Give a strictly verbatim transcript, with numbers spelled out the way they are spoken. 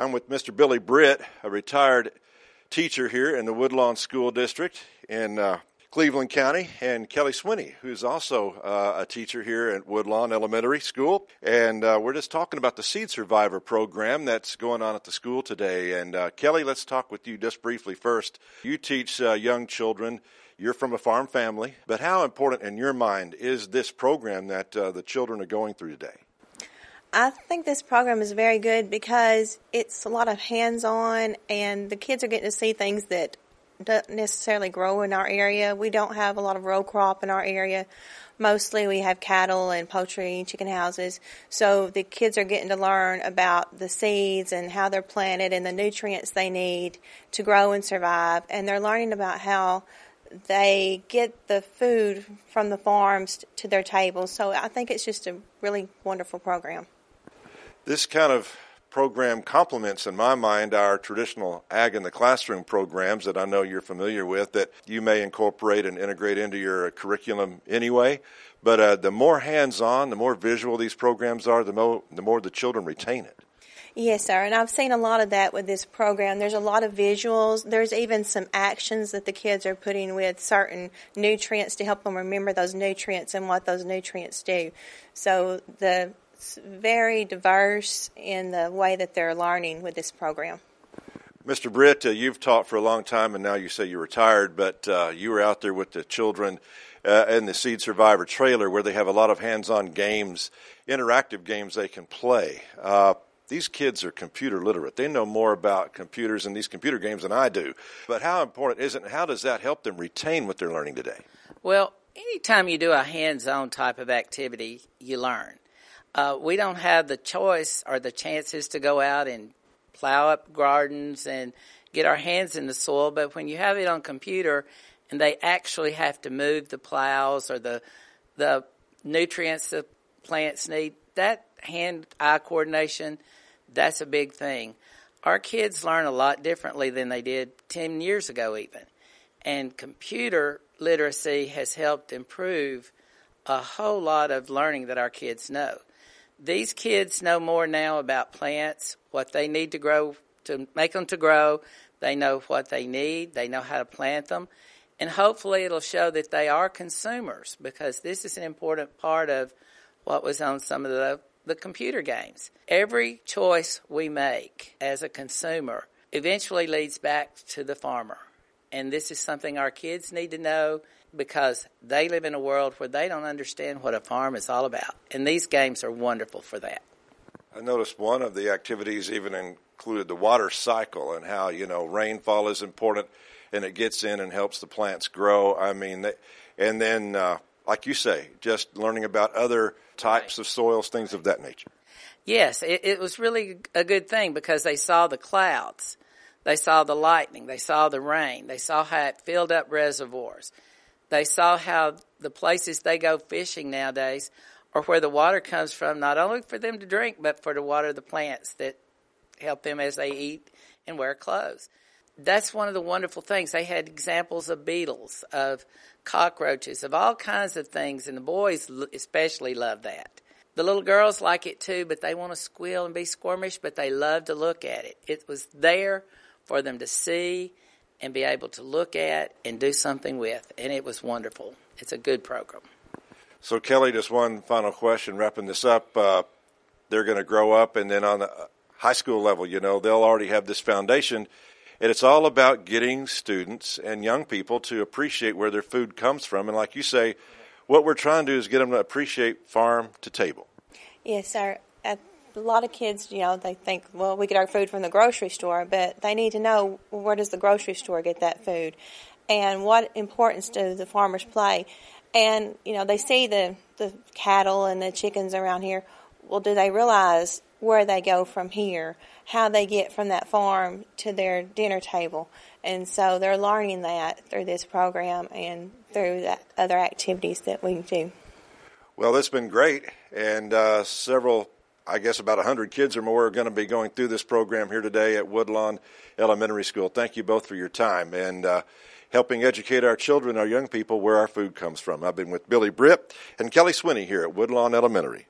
I'm with Mister Billy Britt, a retired teacher here in the Woodlawn School District in uh, Cleveland County, and Kelly Swinney, who's also uh, a teacher here at Woodlawn Elementary School. And uh, we're just talking about the Seed Survivor program that's going on at the school today. And uh, Kelly, let's talk with you just briefly first. You teach uh, young children. You're from a farm family. But how important in your mind is this program that uh, the children are going through today? I think this program is very good because it's a lot of hands-on, and the kids are getting to see things that don't necessarily grow in our area. We don't have a lot of row crop in our area. Mostly we have cattle and poultry and chicken houses. So the kids are getting to learn about the seeds and how they're planted and the nutrients they need to grow and survive. And they're learning about how they get the food from the farms to their tables. So I think it's just a really wonderful program. This kind of program complements, in my mind, our traditional Ag in the Classroom programs that I know you're familiar with, that you may incorporate and integrate into your curriculum anyway. But uh, the more hands-on, the more visual these programs are, the more, the more the children retain it. Yes, sir, and I've seen a lot of that with this program. There's a lot of visuals. There's even some actions that the kids are putting with certain nutrients to help them remember those nutrients and what those nutrients do. So the It's very diverse in the way that they're learning with this program. Mister Britt, uh, you've taught for a long time, and now you say you're retired, but uh, you were out there with the children uh, in the Seed Survivor trailer where they have a lot of hands-on games, interactive games they can play. Uh, these kids are computer literate. They know more about computers and these computer games than I do. But how important is it, and how does that help them retain what they're learning today? Well, anytime you do a hands-on type of activity, you learn. Uh, we don't have the choice or the chances to go out and plow up gardens and get our hands in the soil. But when you have it on computer and they actually have to move the plows or the the nutrients the plants need, that hand-eye coordination, that's a big thing. Our kids learn a lot differently than they did ten years ago even. And computer literacy has helped improve a whole lot of learning that our kids know. These kids know more now about plants, what they need to grow, to make them to grow. They know what they need. They know how to plant them. And hopefully it'll show that they are consumers, because this is an important part of what was on some of the, the computer games. Every choice we make as a consumer eventually leads back to the farmer. And this is something our kids need to know, because they live in a world where they don't understand what a farm is all about. And these games are wonderful for that. I noticed one of the activities even included the water cycle and how, you know, rainfall is important and it gets in and helps the plants grow. I mean, they, and then, uh, like you say, just learning about other types right. of soils, things of that nature. Yes, it, it was really a good thing, because they saw the clouds. They saw the lightning. They saw the rain. They saw how it filled up reservoirs. They saw how the places they go fishing nowadays are where the water comes from, not only for them to drink, but for to water the plants that help them as they eat and wear clothes. That's one of the wonderful things. They had examples of beetles, of cockroaches, of all kinds of things, and the boys especially love that. The little girls like it too, but they want to squeal and be squirmish, but they love to look at it. It was there for them to see and be able to look at and do something with. And it was wonderful. It's a good program. So, Kelly, just one final question, wrapping this up. Uh, they're going to grow up, and then on the high school level, you know, they'll already have this foundation. And it's all about getting students and young people to appreciate where their food comes from. And like you say, what we're trying to do is get them to appreciate farm to table. Yes, sir. At A lot of kids, you know, they think, well, we get our food from the grocery store, but they need to know, well, where does the grocery store get that food, and what importance do the farmers play? And, you know, they see the, the cattle and the chickens around here. Well, do they realize where they go from here, how they get from that farm to their dinner table? And so they're learning that through this program and through the other activities that we do. Well, that's been great, and uh, several I guess about one hundred kids or more are going to be going through this program here today at Woodlawn Elementary School. Thank you both for your time and uh, helping educate our children, our young people, where our food comes from. I've been with Billy Britt and Kelly Swinney here at Woodlawn Elementary.